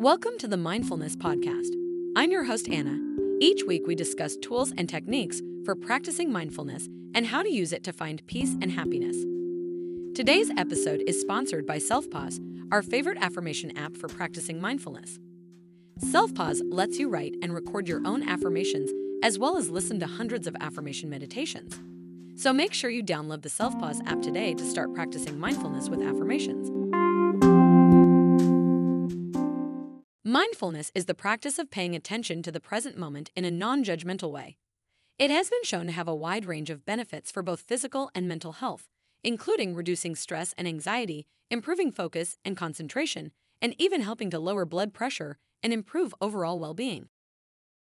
Welcome to the Mindfulness Podcast. I'm your host, Anna. Each week, we discuss tools and techniques for practicing mindfulness and how to use it to find peace and happiness. Today's episode is sponsored by SelfPause, our favorite affirmation app for practicing mindfulness. SelfPause lets you write and record your own affirmations as well as listen to hundreds of affirmation meditations. So make sure you download the SelfPause app today to start practicing mindfulness with affirmations. Mindfulness is the practice of paying attention to the present moment in a non-judgmental way. It has been shown to have a wide range of benefits for both physical and mental health, including reducing stress and anxiety, improving focus and concentration, and even helping to lower blood pressure and improve overall well-being.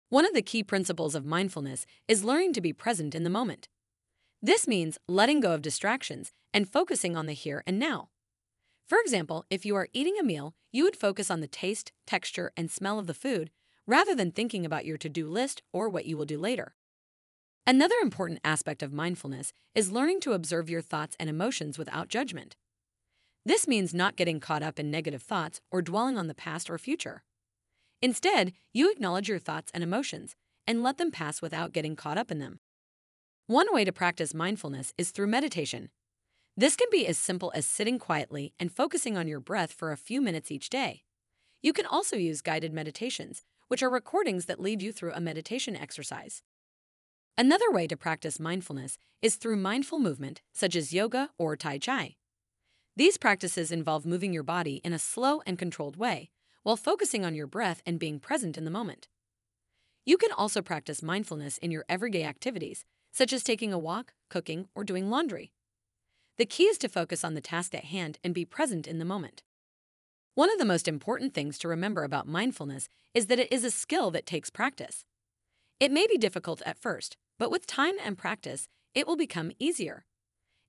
One of the key principles of mindfulness is learning to be present in the moment. This means letting go of distractions and focusing on the here and now. For example, if you are eating a meal, you would focus on the taste, texture, and smell of the food rather than thinking about your to-do list or what you will do later. Another important aspect of mindfulness is learning to observe your thoughts and emotions without judgment. This means not getting caught up in negative thoughts or dwelling on the past or future. Instead, you acknowledge your thoughts and emotions and let them pass without getting caught up in them. One way to practice mindfulness is through meditation. This can be as simple as sitting quietly and focusing on your breath for a few minutes each day. You can also use guided meditations, which are recordings that lead you through a meditation exercise. Another way to practice mindfulness is through mindful movement, such as yoga or tai chi. These practices involve moving your body in a slow and controlled way, while focusing on your breath and being present in the moment. You can also practice mindfulness in your everyday activities, such as taking a walk, cooking, or doing laundry. The key is to focus on the task at hand and be present in the moment. One of the most important things to remember about mindfulness is that it is a skill that takes practice. It may be difficult at first, but with time and practice, it will become easier.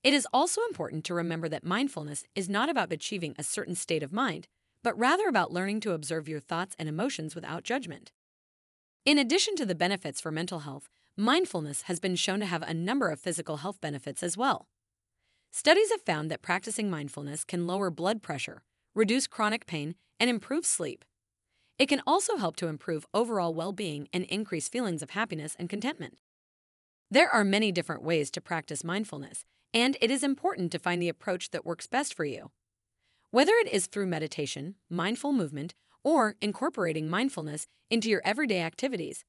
It is also important to remember that mindfulness is not about achieving a certain state of mind, but rather about learning to observe your thoughts and emotions without judgment. In addition to the benefits for mental health, mindfulness has been shown to have a number of physical health benefits as well. Studies have found that practicing mindfulness can lower blood pressure, reduce chronic pain, and improve sleep. It can also help to improve overall well-being and increase feelings of happiness and contentment. There are many different ways to practice mindfulness, and it is important to find the approach that works best for you. Whether it is through meditation, mindful movement, or incorporating mindfulness into your everyday activities,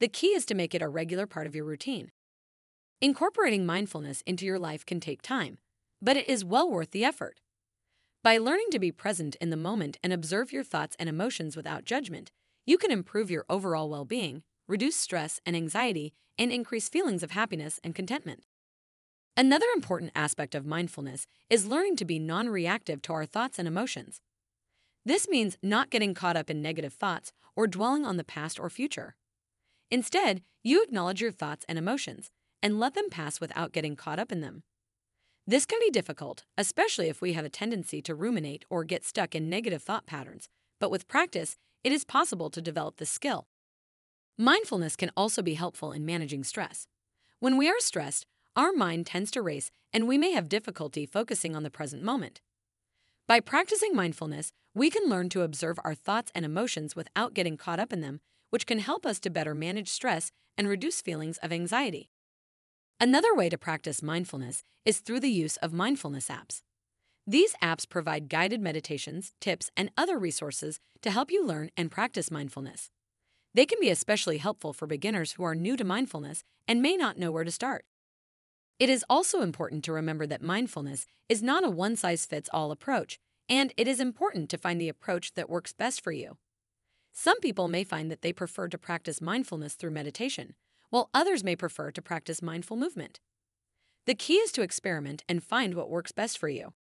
the key is to make it a regular part of your routine. Incorporating mindfulness into your life can take time, but it is well worth the effort. By learning to be present in the moment and observe your thoughts and emotions without judgment, you can improve your overall well-being, reduce stress and anxiety, and increase feelings of happiness and contentment. Another important aspect of mindfulness is learning to be non-reactive to our thoughts and emotions. This means not getting caught up in negative thoughts or dwelling on the past or future. Instead, you acknowledge your thoughts and emotions and let them pass without getting caught up in them. This can be difficult, especially if we have a tendency to ruminate or get stuck in negative thought patterns, but with practice, it is possible to develop this skill. Mindfulness can also be helpful in managing stress. When we are stressed, our mind tends to race and we may have difficulty focusing on the present moment. By practicing mindfulness, we can learn to observe our thoughts and emotions without getting caught up in them, which can help us to better manage stress and reduce feelings of anxiety. Another way to practice mindfulness is through the use of mindfulness apps. These apps provide guided meditations, tips, and other resources to help you learn and practice mindfulness. They can be especially helpful for beginners who are new to mindfulness and may not know where to start. It is also important to remember that mindfulness is not a one-size-fits-all approach, and it is important to find the approach that works best for you. Some people may find that they prefer to practice mindfulness through meditation, while others may prefer to practice mindful movement. The key is to experiment and find what works best for you.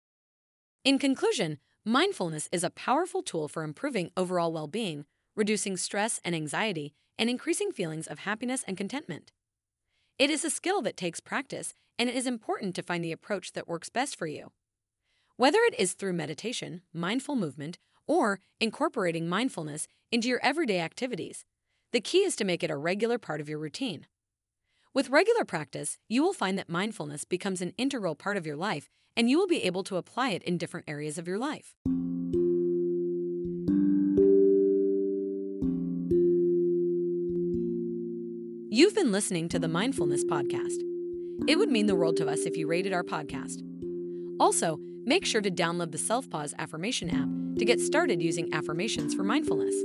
In conclusion, mindfulness is a powerful tool for improving overall well-being, reducing stress and anxiety, and increasing feelings of happiness and contentment. It is a skill that takes practice, and it is important to find the approach that works best for you. Whether it is through meditation, mindful movement, or incorporating mindfulness into your everyday activities, the key is to make it a regular part of your routine. With regular practice, you will find that mindfulness becomes an integral part of your life, and you will be able to apply it in different areas of your life. You've been listening to the Mindfulness Podcast. It would mean the world to us if you rated our podcast. Also, make sure to download the SelfPause affirmation app to get started using affirmations for mindfulness.